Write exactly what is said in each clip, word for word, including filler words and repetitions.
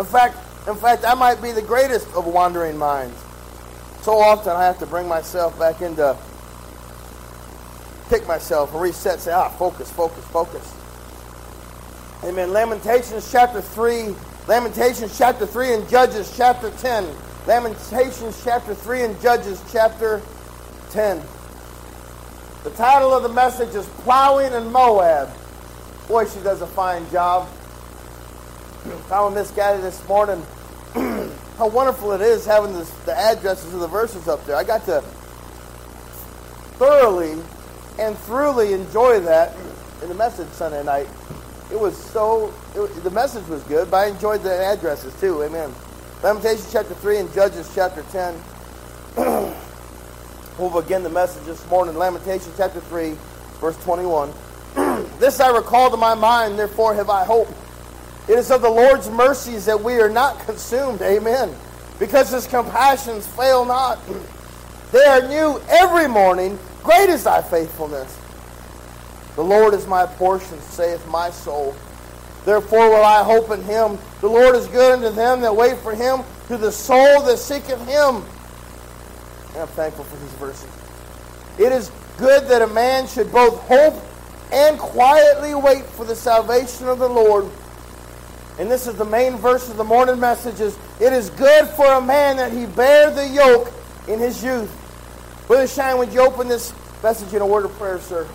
In fact, in fact, I might be the greatest of wandering minds. So often I have to bring myself back into, pick myself and reset, say, ah, focus, focus, focus. Amen. Lamentations chapter three, Lamentations chapter three and Judges chapter ten. Lamentations chapter three and Judges chapter ten. The title of the message is Plowing in Moab. Boy, she does a fine job. If I were misguided this morning, how wonderful it is having this, the addresses of the verses up there. I got to thoroughly and thoroughly enjoy that in the message Sunday night. It was so, it, the message was good, but I enjoyed the addresses too, amen. Lamentations chapter three and Judges chapter ten. We'll begin the message this morning, Lamentations chapter three, verse twenty-one. This I recall to my mind, therefore have I hope. It is of the Lord's mercies that we are not consumed, amen, because his compassions fail not. They are new every morning. Great is thy faithfulness. The Lord is my portion, saith my soul. Therefore will I hope in him. The Lord is good unto them that wait for him, to the soul that seeketh him. And I'm thankful for these verses. It is good that a man should both hope and quietly wait for the salvation of the Lord. And this is the main verse of the morning message. Is, it is good for a man that he bear the yoke in his youth. Brother Shine, would you open this message in a word of prayer, sir?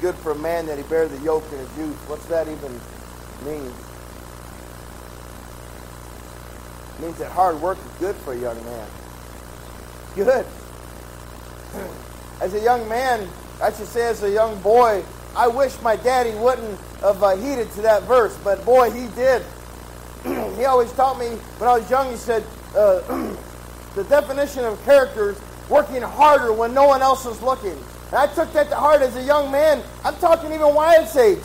Good for a man that he bear the yoke in his youth. What's that even mean? It means that hard work is good for a young man. Good. As a young man, I should say as a young boy, I wish my daddy wouldn't have uh, heeded to that verse, but boy, he did. He always taught me when I was young, he said, uh, the definition of character is working harder when no one else is looking. And I took that to heart as a young man. I'm talking even Wyatt's age.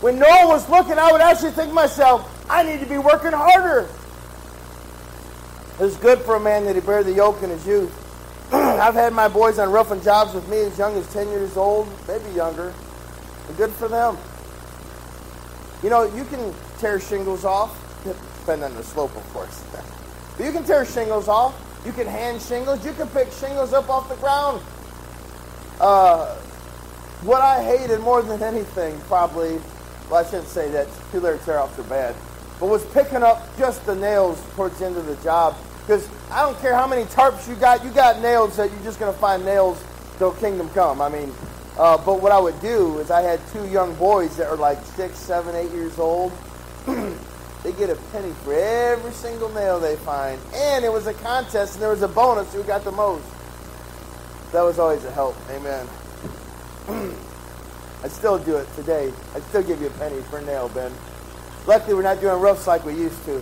When no one was looking, I would actually think to myself, I need to be working harder. It's good for a man that he bear the yoke in his youth. I've had my boys on roughing jobs with me as young as ten years old, maybe younger. And good for them. You know, you can tear shingles off. Depending on the slope, of course. But you can tear shingles off. You can hand shingles. You can pick shingles up off the ground. Uh, what I hated more than anything, probably, well, I shouldn't say that, two-layer tear-offs are bad, but was picking up just the nails towards the end of the job. Because I don't care how many tarps you got, you got nails that you're just going to find nails till kingdom come. I mean, uh, but what I would do is I had two young boys that are like six, seven, eight years old. They get a penny for every single nail they find. And it was a contest, and there was a bonus who got the most. That was always a help. Amen. I still do it today. I still give you a penny for a nail, Ben. Luckily, we're not doing roofs like we used to.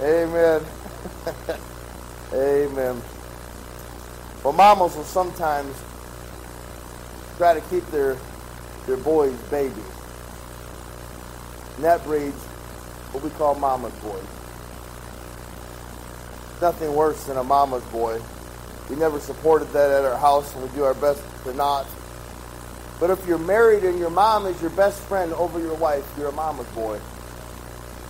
Amen. Amen. Well, mamas will sometimes try to keep their their boys babies. And that breeds what we call mama's boys. Nothing worse than a mama's boy. We never supported that at our house, and we do our best to not. But if you're married and your mom is your best friend over your wife, you're a mama's boy.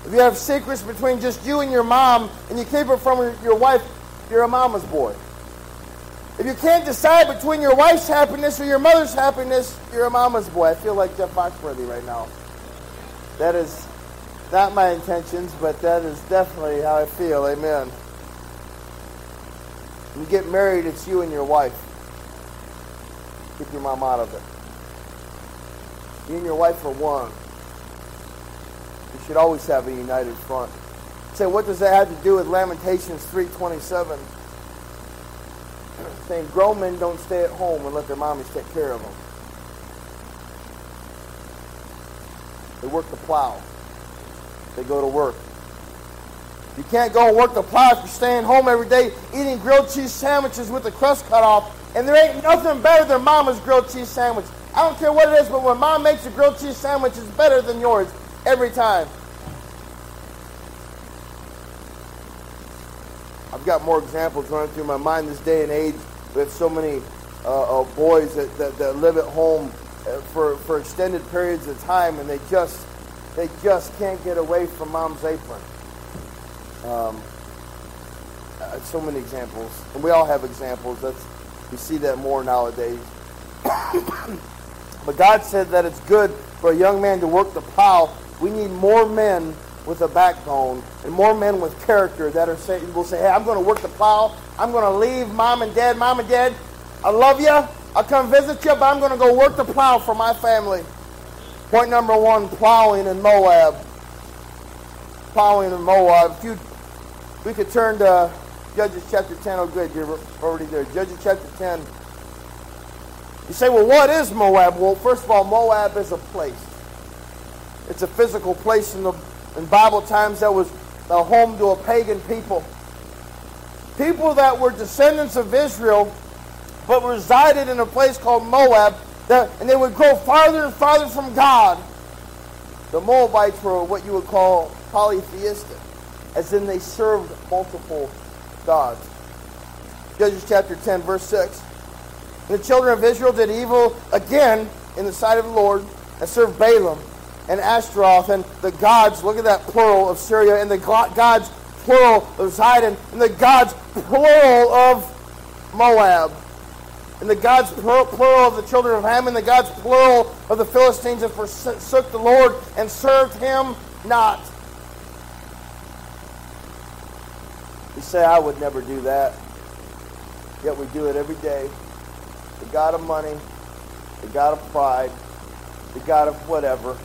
If you have secrets between just you and your mom, and you keep it from your wife, you're a mama's boy. If you can't decide between your wife's happiness or your mother's happiness, you're a mama's boy. I feel like Jeff Foxworthy right now. That is not my intentions, but that is definitely how I feel. Amen. When you get married, it's you and your wife. Keep your mom out of it. You and your wife are one. You should always have a united front. say, what does that have to do with Lamentations three twenty-seven? Saying grown men don't stay at home and let their mommies take care of them. They work the plow. They go to work. You can't go and work the plow if you're staying home every day eating grilled cheese sandwiches with the crust cut off. And there ain't nothing better than Mama's grilled cheese sandwich. I don't care what it is, but when Mom makes a grilled cheese sandwich, it's better than yours every time. I've got more examples running through my mind this day and age. We have so many uh, uh, boys that, that, that live at home for, for extended periods of time, and they just they just can't get away from Mom's apron. Um, uh, so many examples, and we all have examples. That's we see that more nowadays. But God said that it's good for a young man to work the plow. We need more men with a backbone and more men with character that are say, will say, hey, I'm going to work the plow. I'm going to leave Mom and Dad. Mom and Dad, I love you. I'll come visit you, but I'm going to go work the plow for my family. Point number one, plowing in Moab. Plowing in Moab. If you, we could turn to Judges chapter ten. Oh, good, you're already there. Judges chapter ten. You say, well, what is Moab? Well, first of all, Moab is a place. It's a physical place in the in Bible times that was a home to a pagan people. People that were descendants of Israel, but resided in a place called Moab, that, and they would grow farther and farther from God. The Moabites were what you would call polytheistic, as in they served multiple gods. Judges chapter ten, verse six. And the children of Israel did evil again in the sight of the Lord, and served Balaam and Ashtaroth and the gods, look at that plural of Syria, and the gods plural of Zidon, and the gods plural of Moab, and the gods plural of the children of Ham, and the gods plural of the Philistines, and forsook the Lord and served him not. You say, I would never do that. Yet we do it every day. The God of money, the God of pride, the God of whatever. We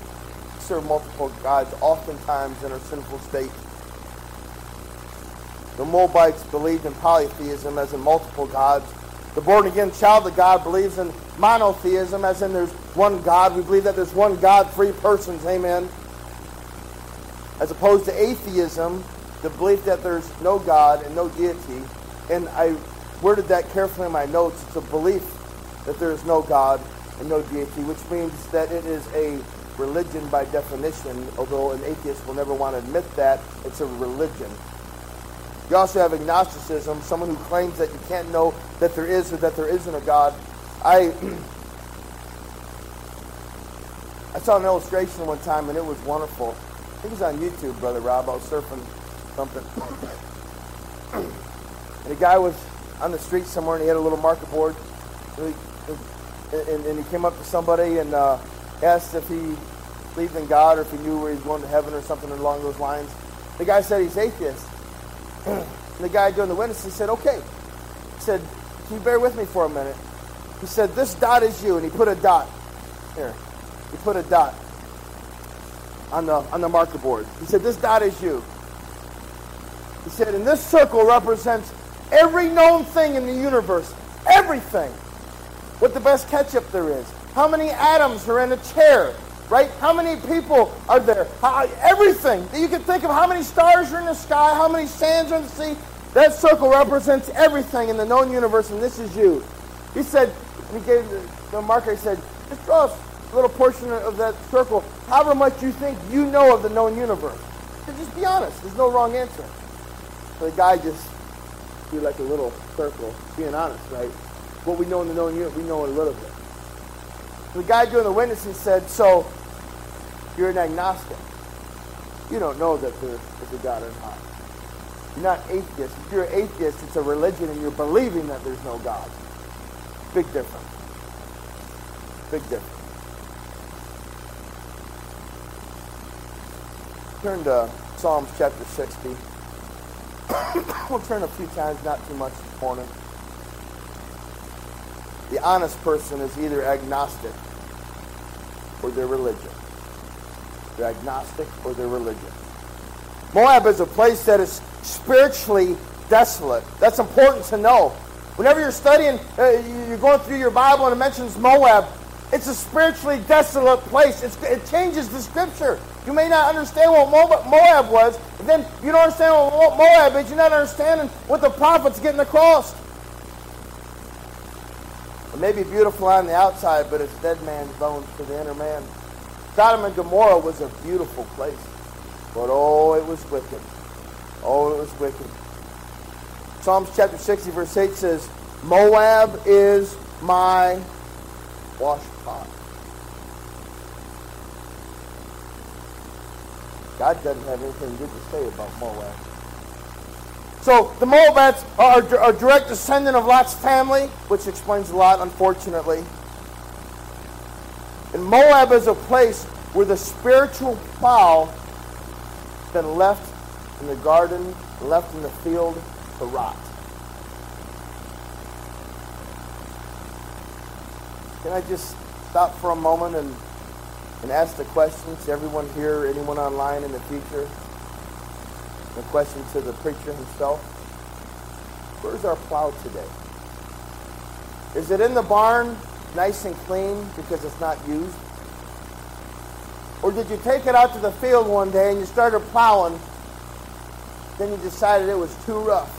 serve multiple gods oftentimes in our sinful state. The Moabites believed in polytheism as in multiple gods. The born-again child of God believes in monotheism as in there's one God. We believe that there's one God, three persons, amen. As opposed to atheism, the belief that there's no God and no deity. And I worded that carefully in my notes. It's a belief that there is no God and no deity, which means that it is a religion by definition, although an atheist will never want to admit that. It's a religion. You also have agnosticism, someone who claims that you can't know that there is or that there isn't a God. I I saw an illustration one time, and it was wonderful. I think it was on YouTube, Brother Rob. I was surfing something. And a guy was on the street somewhere, and he had a little marker board. And, and, and he came up to somebody and uh, asked if he believed in God or if he knew where he was going to heaven or something along those lines. The guy said he's atheist. And the guy doing the witness, he said, okay. He said, can you bear with me for a minute? He said, this dot is you. And he put a dot here. He put a dot on the, on the marker board. He said, this dot is you. He said, and this circle represents every known thing in the universe. Everything. What the best ketchup there is. How many atoms are in a chair, right? How many people are there? How, everything that you can think of. How many stars are in the sky? How many sands are in the sea? That circle represents everything in the known universe, and this is you. He said, he gave the marker, he said, just draw a little portion of that circle, however much you think you know of the known universe. He said, just be honest. There's no wrong answer. So the guy just do like a little circle, being honest, right? What we know in the known unit, we know a little bit. The guy doing the witnessing said, so you're an agnostic. You don't know that there is a God or not. You're not atheist. If you're an atheist, it's a religion and you're believing that there's no God. Big difference. Big difference. Turn to Psalms chapter sixty. We'll turn a few times, not too much this morning. The honest person is either agnostic or their religion. They're agnostic or their religion. Moab is a place that is spiritually desolate. That's important to know. Whenever you're studying, uh, you're going through your Bible and it mentions Moab, it's a spiritually desolate place. It's, it changes the Scripture. You may not understand what Moab was, and then you don't understand what Moab is, you're not understanding what the prophet's getting across. It may be beautiful on the outside, but it's dead man's bones to the inner man. Sodom and Gomorrah was a beautiful place, but oh, it was wicked. Oh, it was wicked. Psalms chapter sixty, verse eight says, Moab is my washpot. God doesn't have anything good to say about Moab. So the Moabites are a direct descendant of Lot's family, which explains a lot, unfortunately. And Moab is a place where the spiritual plow has been left in the garden, left in the field to rot. Can I just stop for a moment and and ask the question to everyone here, anyone online in the future? The question to the preacher himself. Where's our plow today? Is it in the barn, nice and clean, because it's not used? Or did you take it out to the field one day and you started plowing, then you decided it was too rough?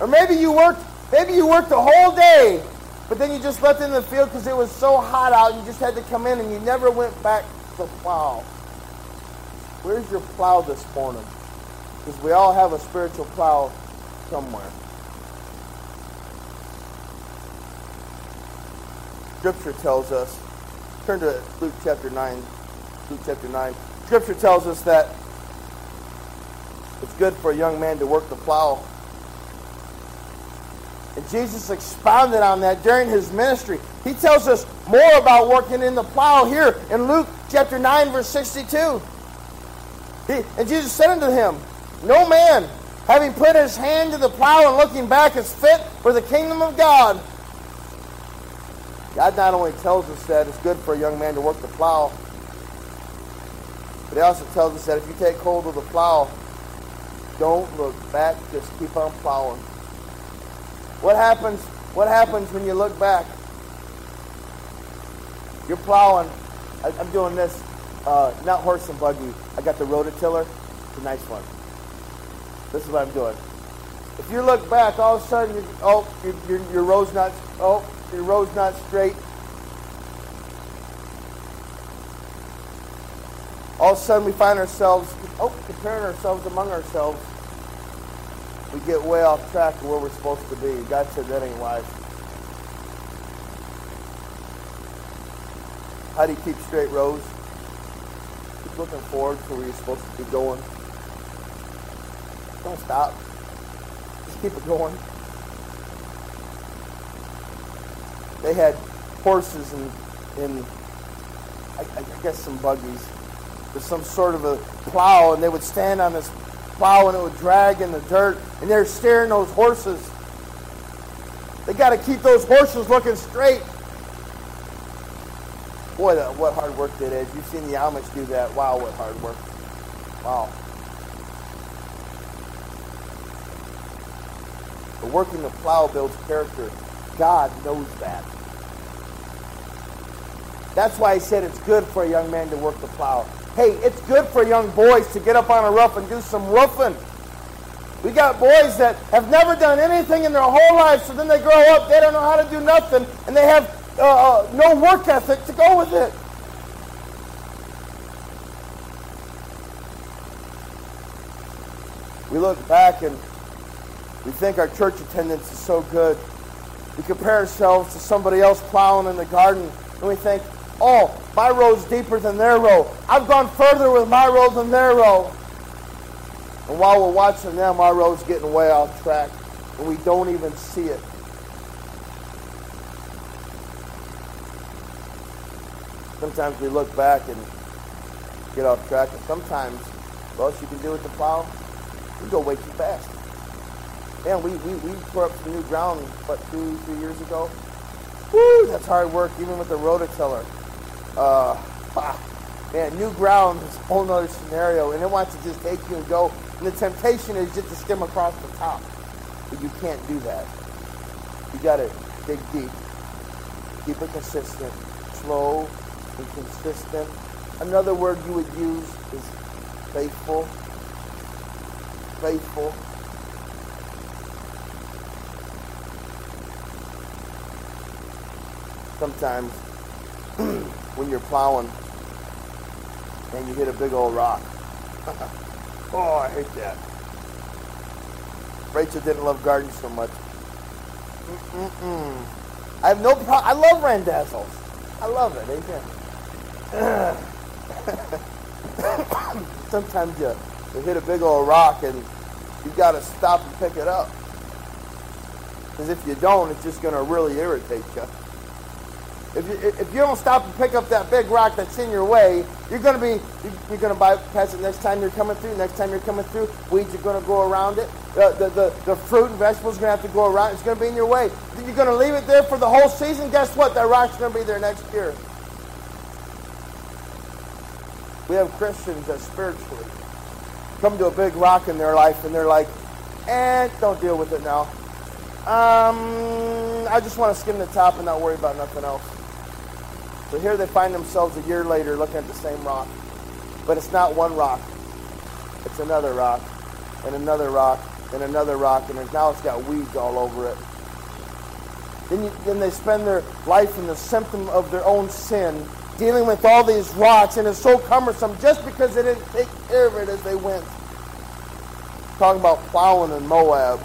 Or maybe you worked, maybe you worked the whole day, but then you just left it in the field because it was so hot out, you just had to come in and you never went back to the plow. Where's your plow this morning? Because we all have a spiritual plow somewhere. Scripture tells us, turn to Luke chapter nine, Luke chapter nine. Scripture tells us that it's good for a young man to work the plow. And Jesus expounded on that during his ministry. He tells us more about working in the plow here in Luke chapter nine, verse sixty-two. He, and Jesus said unto him, no man, having put his hand to the plow and looking back, is fit for the kingdom of God. God not only tells us that it's good for a young man to work the plow, but he also tells us that if you take hold of the plow, don't look back, just keep on plowing. What happens, what happens when you look back? You're plowing. I, I'm doing this, uh, not horse and buggy. I got the rototiller. It's a nice one. This is what I'm doing. If you look back, all of a sudden, you're, oh, your, your, your road's not, oh, your road's not straight. All of a sudden, we find ourselves, oh, comparing ourselves among ourselves. We get way off track of where we're supposed to be. God said that ain't wise. How do you keep straight roads? Keep looking forward to where you're supposed to be going. Don't stop. Just keep it going. They had horses and, and I, I guess some buggies with some sort of a plow, and they would stand on this plow and it would drag in the dirt, and they're steering those horses. They got to keep those horses looking straight. Boy, that, what hard work that is. You've seen the Amish do that. Wow, what hard work. Wow. But working the plow builds character. God knows that. That's why he said it's good for a young man to work the plow. Hey, it's good for young boys to get up on a roof and do some roofing. We got boys that have never done anything in their whole life, so then they grow up, they don't know how to do nothing, and they have uh, uh, no work ethic to go with it. We look back and we think our church attendance is so good. We compare ourselves to somebody else plowing in the garden, and we think, oh, my road's deeper than their road. I've gone further with my road than their road. And while we're watching them, our road's getting way off track, and we don't even see it. Sometimes we look back and get off track, and sometimes what else you can do with the plow? You go way too fast. Man, we, we, we tore up some new ground, what, two, three years ago? Woo, that's hard work, even with the rototiller. Uh, man, new ground is a whole nother scenario, and it wants to just take you and go. And the temptation is just to skim across the top. But you can't do that. You got to dig deep. Keep it consistent. Slow and consistent. Another word you would use is faithful. Faithful. Sometimes when you're plowing and you hit a big old rock. Oh, I hate that. Rachel didn't love garden so much. Mm-mm-mm. I have no problem. I love randazzles. I love it. Amen. Sometimes you, you hit a big old rock and you got to stop and pick it up. Because if you don't, it's just going to really irritate you. If you, if you don't stop and pick up that big rock that's in your way, you're going to be, you're going to bypass it next time you're coming through, next time you're coming through, weeds are going to go around it, the, the, the, the fruit and vegetables are going to have to go around, it's going to be in your way. You're going to leave it there for the whole season, guess what? That rock's going to be there next year. We have Christians that spiritually come to a big rock in their life and they're like, eh, don't deal with it now. Um, I just want to skim the top and not worry about nothing else. So here they find themselves a year later looking at the same rock. But it's not one rock. It's another rock, and another rock, and another rock, and now it's got weeds all over it. Then, you, then they spend their life in the symptom of their own sin, dealing with all these rocks, and it's so cumbersome just because they didn't take care of it as they went. Talking about plowing in Moab.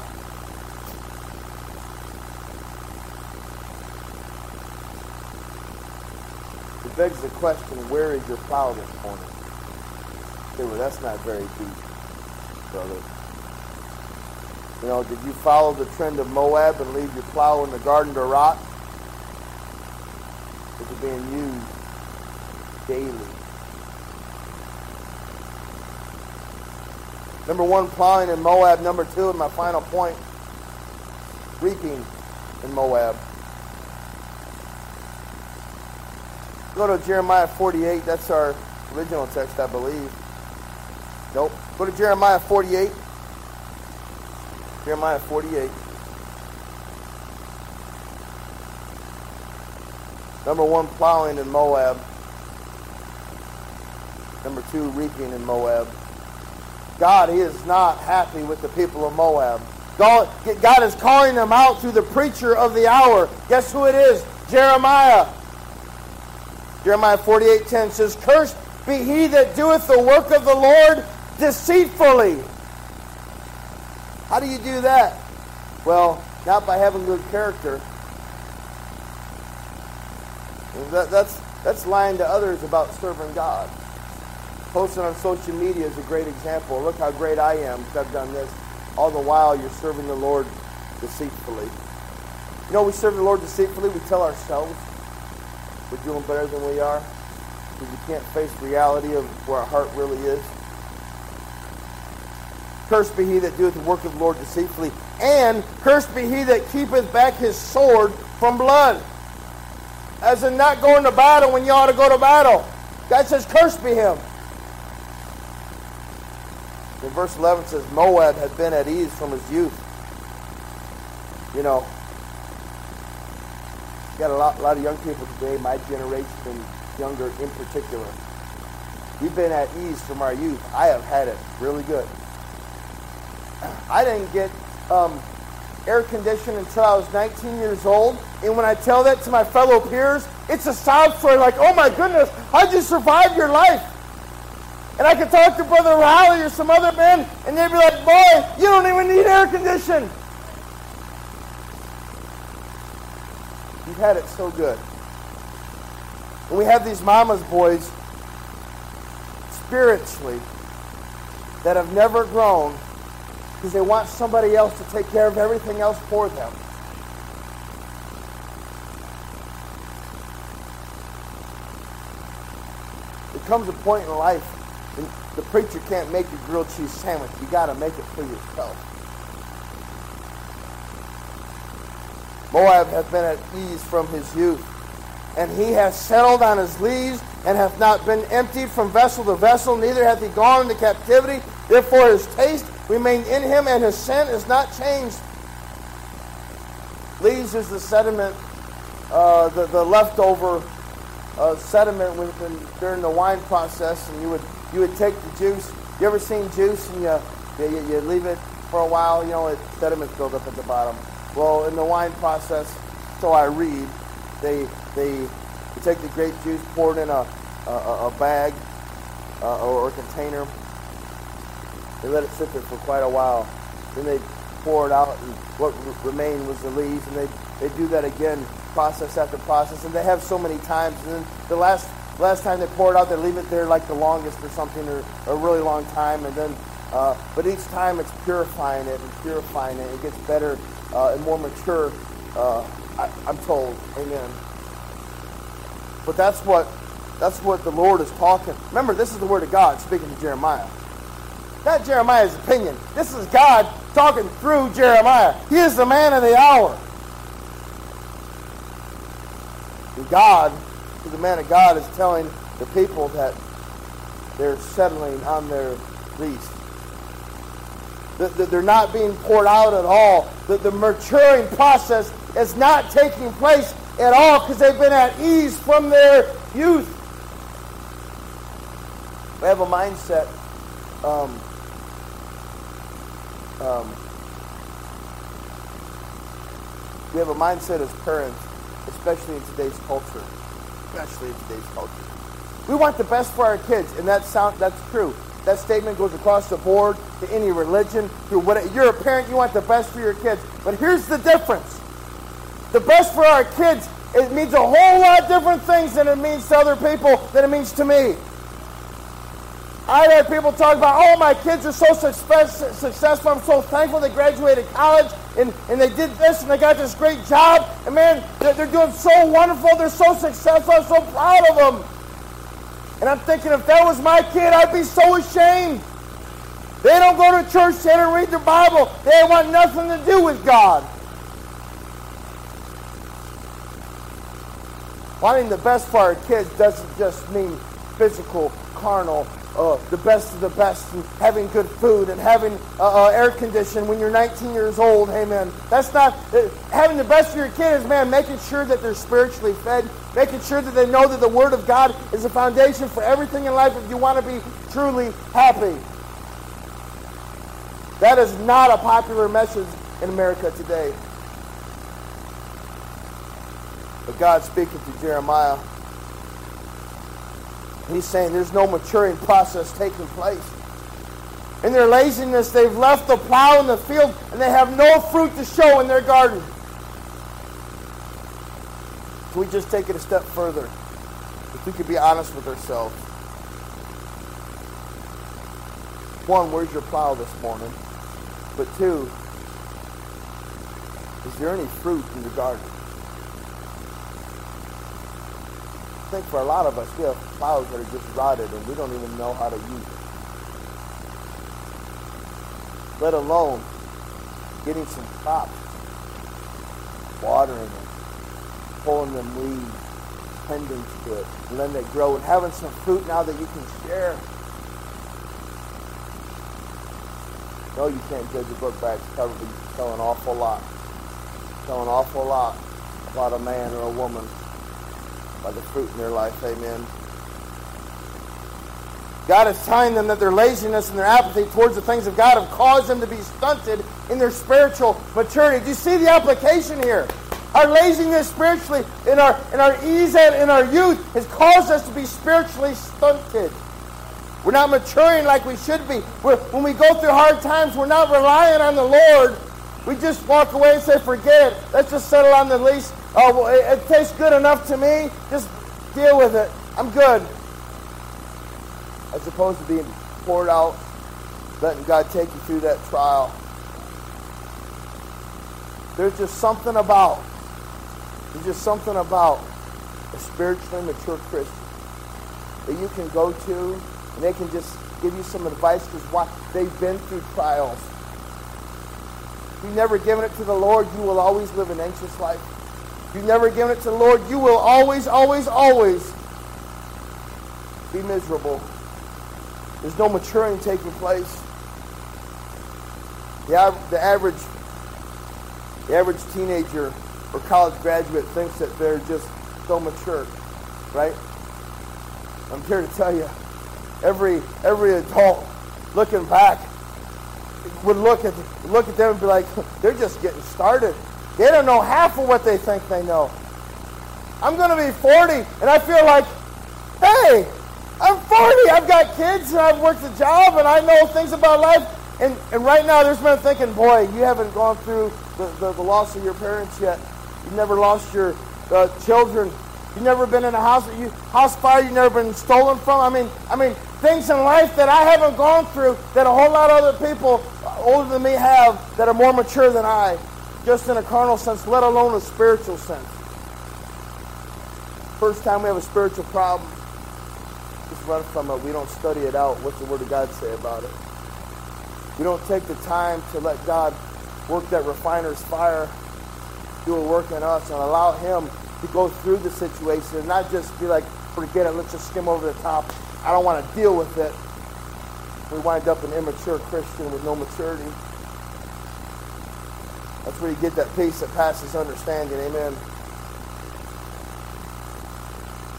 Begs the question, where is your plow this morning? Say, well, that's not very deep, brother. You know, did you follow the trend of Moab and leave your plow in the garden to rot? Is it being used daily? Number one, plowing in Moab. Number two, and my final point, reaping in Moab. Go to Jeremiah forty-eight. That's our original text, I believe. Nope. Go to Jeremiah forty-eight. Jeremiah forty-eight. Number one, plowing in Moab. Number two, reaping in Moab. God, He is not happy with the people of Moab. God, God is calling them out through the preacher of the hour. Guess who it is? Jeremiah. Jeremiah forty-eight ten says, "Cursed be he that doeth the work of the Lord deceitfully." How do you do that? Well, not by having good character. That, that's, that's lying to others about serving God. Posting on social media is a great example. Look how great I am because I've done this. All the while, you're serving the Lord deceitfully. You know, we serve the Lord deceitfully. We tell ourselves we're doing better than we are, because you can't face reality of where our heart really is. Cursed be he that doeth the work of the Lord deceitfully, and cursed be he that keepeth back his sword from blood. As in not going to battle when you ought to go to battle. God says, cursed be him. In verse eleven says, Moab had been at ease from his youth. You know, got a lot, a lot of young people today, my generation and younger in particular. We've been at ease from our youth. I have had it really good. I didn't get um, air conditioned until I was nineteen years old. And when I tell that to my fellow peers, it's a sob story like, oh my goodness, how'd you survive your life? And I could talk to Brother Riley or some other men, and they'd be like, boy, you don't even need air conditioning. We've had it so good. And we have these mama's boys spiritually that have never grown because they want somebody else to take care of everything else for them. There comes a point in life when the preacher can't make you a grilled cheese sandwich. You got to make it for yourself. Moab hath been at ease from his youth. and he hath settled on his leaves, and hath not been emptied from vessel to vessel, neither hath he gone into captivity. Therefore his taste remained in him, and his sin is not changed. Leaves is the sediment, uh, the, the leftover uh, sediment when, when, during the wine process, and you would you would take the juice. You ever seen juice, and you, you, you leave it for a while, you know, it, sediment builds up at the bottom. Well, in the wine process, so I read, they they take the grape juice, pour it in a, a, a bag uh, or a container. They let it sit there for quite a while. Then they pour it out, and what re- remained was the leaves. And they, they do that again, process after process. And they have so many times. And then the last last time they pour it out, they leave it there like the longest or something, or a really long time. And then, uh, but each time it's purifying it and purifying it. It gets better uh, and more mature. Uh, I, I'm told. Amen. But that's what that's what the Lord is talking. Remember, this is the Word of God speaking to Jeremiah. Not Jeremiah's opinion. This is God talking through Jeremiah. He is the man of the hour. And God, the man of God, is telling the people that they're settling on their lease. That they're not being poured out at all. That the maturing process is not taking place at all because they've been at ease from their youth. We have a mindset um, um, we have a mindset as parents, especially in today's culture. Especially in today's culture. We want the best for our kids, and that sound that's true. That statement goes across the board to any religion, to whatever. You're a parent, you want the best for your kids. But here's the difference. The best for our kids, it means a whole lot of different things than it means to other people, than it means to me. I've had people talk about, oh, my kids are so success, successful. I'm so thankful they graduated college, and, and they did this, and they got this great job. And, man, they're, they're doing so wonderful. They're so successful. I'm so proud of them. And I'm thinking, if that was my kid, I'd be so ashamed. They don't go to church. They don't read their Bible. They want nothing to do with God. Wanting the best for our kids doesn't just mean physical, carnal, uh, the best of the best, and having good food and having uh, uh, air conditioning when you're nineteen years old. Amen. That's not uh, having the best for your kids, man. Making sure that they're spiritually fed, making sure that they know that the Word of God is the foundation for everything in life. If you want to be truly happy, that is not a popular message in America today. But God speaking to Jeremiah, he's saying there's no maturing process taking place. In their laziness, they've left the plow in the field, and they have no fruit to show in their garden. If we just take it a step further, if we could be honest with ourselves. One, where's your plow this morning? But two, is there any fruit in your garden? I think for a lot of us, we have plows that are just rotted and we don't even know how to use it. Let alone getting some crops, watering them, pulling them weeds, tending to it, and then they grow, and having some fruit now that you can share. No, you can't judge a book by its cover, but you can tell an awful lot. Tell an awful lot about a man or a woman by the fruit in their life. Amen. God is telling them that their laziness and their apathy towards the things of God have caused them to be stunted in their spiritual maturity. Do you see the application here? Our laziness spiritually, in our in our ease and in our youth, has caused us to be spiritually stunted. We're not maturing like we should be. We're, when we go through hard times, we're not relying on the Lord. We just walk away and say, forget it. Let's just settle on the lease. Oh, well, it, it tastes good enough to me. Just deal with it. I'm good. As opposed to being poured out, letting God take you through that trial. There's just something about, there's just something about a spiritually mature Christian that you can go to, and they can just give you some advice because why they've been through trials. If you've never given it to the Lord, you will always live an anxious life. If you've never given it to the Lord, you will always, always, always be miserable. There's no maturing taking place. The, the average the average teenager or college graduate thinks that they're just so mature, right? I'm here to tell you, every every adult looking back would look at look at them and be like, they're just getting started. They don't know half of what they think they know. I'm going to be forty, and I feel like, hey, I'm forty. I've got kids, and I've worked a job, and I know things about life. And, and right now, there's men thinking, boy, you haven't gone through the, the, the loss of your parents yet. You've never lost your uh, children. You've never been in a house you, house fire. You've never been stolen from. I mean, I mean, things in life that I haven't gone through that a whole lot of other people older than me have that are more mature than I, just in a carnal sense, let alone a spiritual sense. First time we have a spiritual problem, just run from it. We don't study it out. What's the Word of God say about it? We don't take the time to let God work that refiner's fire, do a work in us, and allow Him to go through the situation and not just be like, forget it, let's just skim over the top. I don't want to deal with it. We wind up an immature Christian with no maturity. That's where you get that peace that passes understanding. Amen.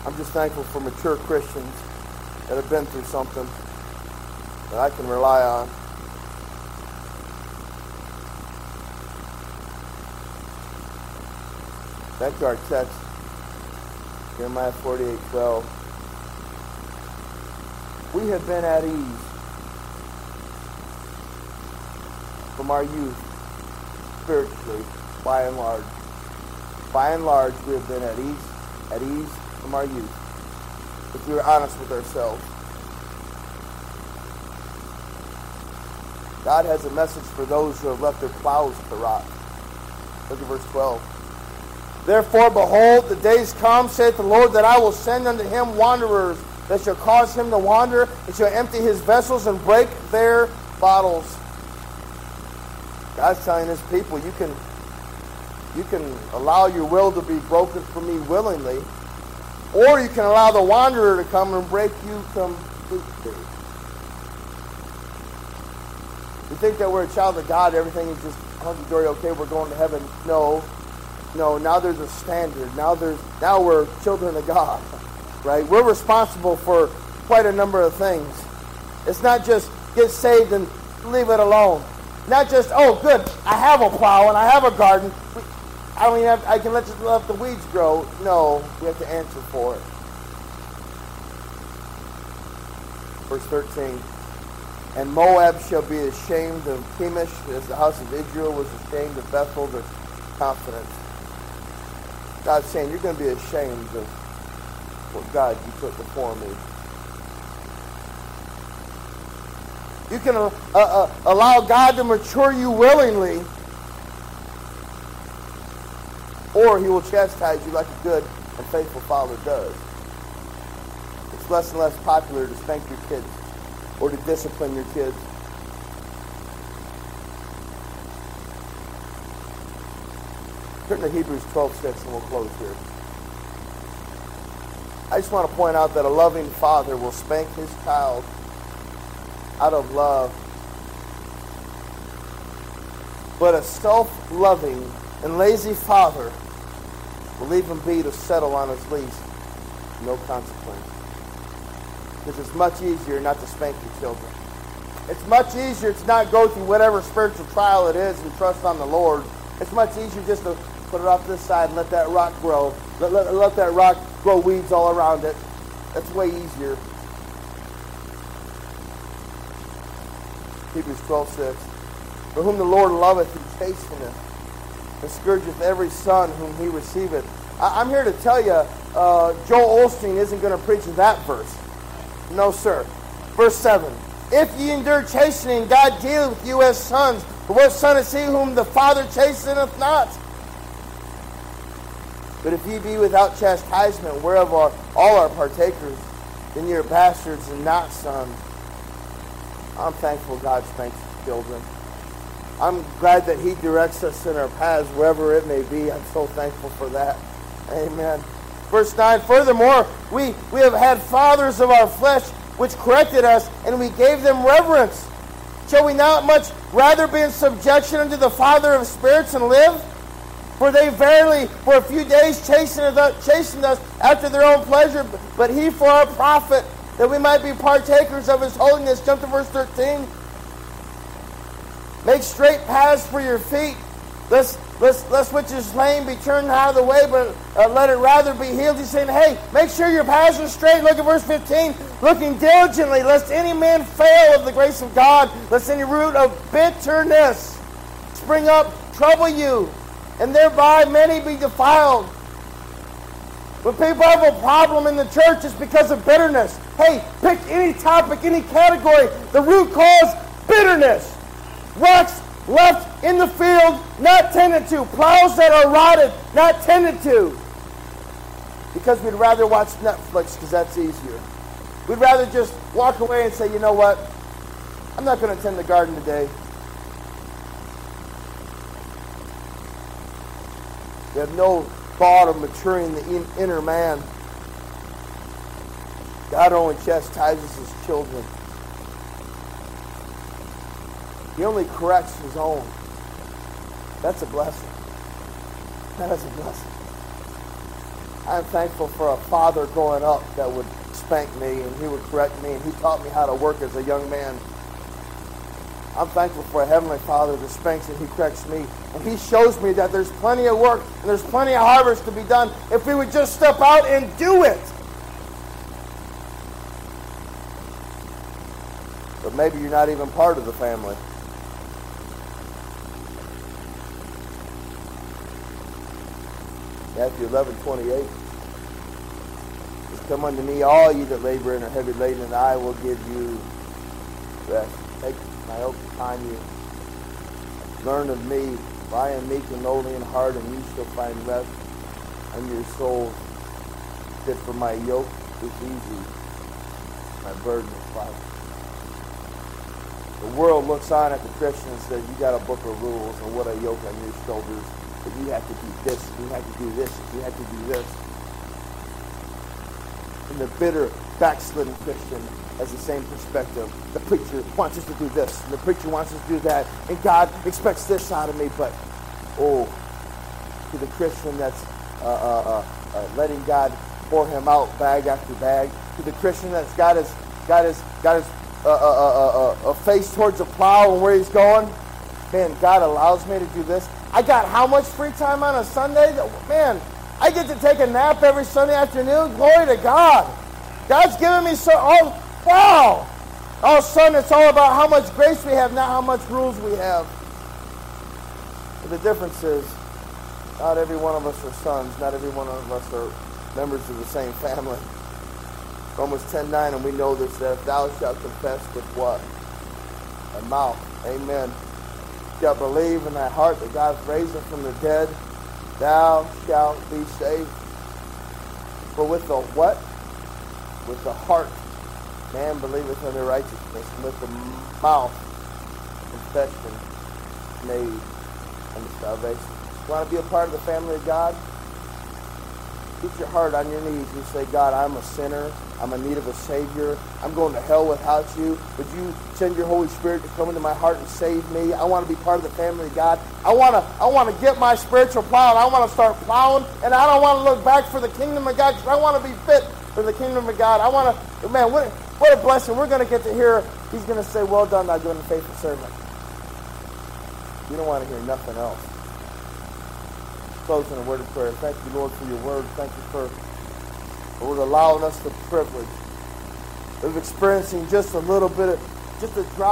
I'm just thankful for mature Christians that have been through something that I can rely on. Back to our text, Jeremiah forty-eight twelve. We have been at ease from our youth, spiritually, by and large. By and large, we have been at ease, at ease from our youth, if we were honest with ourselves. God has a message for those who have left their plows to rot. Look at verse twelve. Therefore, behold, the days come, saith the Lord, that I will send unto him wanderers, that shall cause him to wander, and shall empty his vessels and break their bottles. God's telling his people, you can, you can allow your will to be broken for me willingly, or you can allow the wanderer to come and break you completely. You think that we're a child of God, everything is just hunky-dory, okay, we're going to heaven. No. No, now there's a standard. Now there's now we're children of God, right? We're responsible for quite a number of things. It's not just get saved and leave it alone. Not just, oh, good, I have a plow and I have a garden. I don't even have, I can let just let the weeds grow. No, we have to answer for it. Verse thirteen, and Moab shall be ashamed of Chemosh, as the house of Israel was ashamed of Bethel, their confidence. God's saying, you're going to be ashamed of what God you put before me. You can uh, uh, allow God to mature you willingly, or He will chastise you like a good and faithful father does. It's less and less popular to spank your kids or to discipline your kids. Turn to Hebrews twelve six, and we'll close here. I just want to point out that a loving father will spank his child out of love. But a self-loving and lazy father will leave him be to settle on his lease. No consequence. Because it's much easier not to spank your children. It's much easier to not go through whatever spiritual trial it is and trust on the Lord. It's much easier just to put it off this side and let that rock grow. Let, let, let that rock grow weeds all around it. That's way easier. Hebrews twelve six. For whom the Lord loveth, He chasteneth, and scourgeth every son whom He receiveth. I, I'm here to tell you, uh, Joel Osteen isn't going to preach that verse. No, sir. Verse seven. If ye endure chastening, God dealeth with you as sons. For what son is he whom the Father chasteneth not? But if ye be without chastisement, whereof are all are partakers, then ye are bastards and not sons. I'm thankful God spanks His children. I'm glad that He directs us in our paths, wherever it may be. I'm so thankful for that. Amen. Verse nine, furthermore, we, we have had fathers of our flesh which corrected us, and we gave them reverence. Shall we not much rather be in subjection unto the Father of spirits and live? For they verily for a few days chastened us, chastened us after their own pleasure, but He for our profit, that we might be partakers of His holiness. Jump to verse thirteen. Make straight paths for your feet, lest, lest, lest which is lame be turned out of the way, but uh, let it rather be healed. He's saying, hey, make sure your paths are straight. Look at verse fifteen. Looking diligently, lest any man fail of the grace of God, lest any root of bitterness spring up, trouble you, and thereby many be defiled. When people have a problem in the church, it's because of bitterness. Hey, pick any topic, any category. The root cause, bitterness. Rocks left in the field, not tended to. Plows that are rotted, not tended to. Because we'd rather watch Netflix, because that's easier. We'd rather just walk away and say, you know what? I'm not going to tend the garden today. We have no thought of maturing the inner man. God only chastises His children. He only corrects His own. That's a blessing. That is a blessing. I'm thankful for a father growing up that would spank me, and he would correct me, and he taught me how to work as a young man. I'm thankful for a Heavenly Father that spanks and He corrects me. And He shows me that there's plenty of work and there's plenty of harvest to be done if we would just step out and do it. But maybe you're not even part of the family. Matthew eleven twenty-eight. Just come unto me, all you that labor and are heavy laden, and I will give you rest. Take my yoke upon you. Learn of me, for I am meek and lowly in heart, and you shall find rest on your soul. Fit for my yoke is easy, my burden is light. The world looks on at the Christian and says, you got a book of rules, and what a yoke on your shoulders. But you have to do this, you have to do this, you have to do this. And the bitter, backslidden Christian has the same perspective. The preacher wants us to do this, and the preacher wants us to do that, and God expects this out of me, but, oh, to the Christian that's uh, uh, uh, uh, letting God pour him out bag after bag, to the Christian that's got his, got his, got his uh, uh, uh, uh, uh, face towards the plow and where he's going, man, God allows me to do this. I got how much free time on a Sunday? Man, I get to take a nap every Sunday afternoon. Glory to God. God's given me so, oh, wow. All of a sudden, it's all about how much grace we have, not how much rules we have. But the difference is, not every one of us are sons. Not every one of us are members of the same family. Romans ten nine, and we know this, that thou shalt confess with what? Thy mouth. Amen. Shalt believe in thy heart that God raised him from the dead, thou shalt be saved. For with the what? With the heart man believeth unto righteousness, and with the mouth confession made unto salvation. You want to be a part of the family of God? Put your heart on your knees and say, God, I'm a sinner. I'm in need of a Savior. I'm going to hell without you. Would you send your Holy Spirit to come into my heart and save me? I want to be part of the family of God. I want to I want to get my spiritual plow, and I want to start plowing, and I don't want to look back for the kingdom of God, because I want to be fit for the kingdom of God. I want to, man, what, what a blessing. We're going to get to hear, He's going to say, well done, thy good and faithful servant. You don't want to hear nothing else. Closing a word of prayer. Thank you, Lord, for your word. Thank you for Lord, allowing us the privilege of experiencing just a little bit of, just a drop.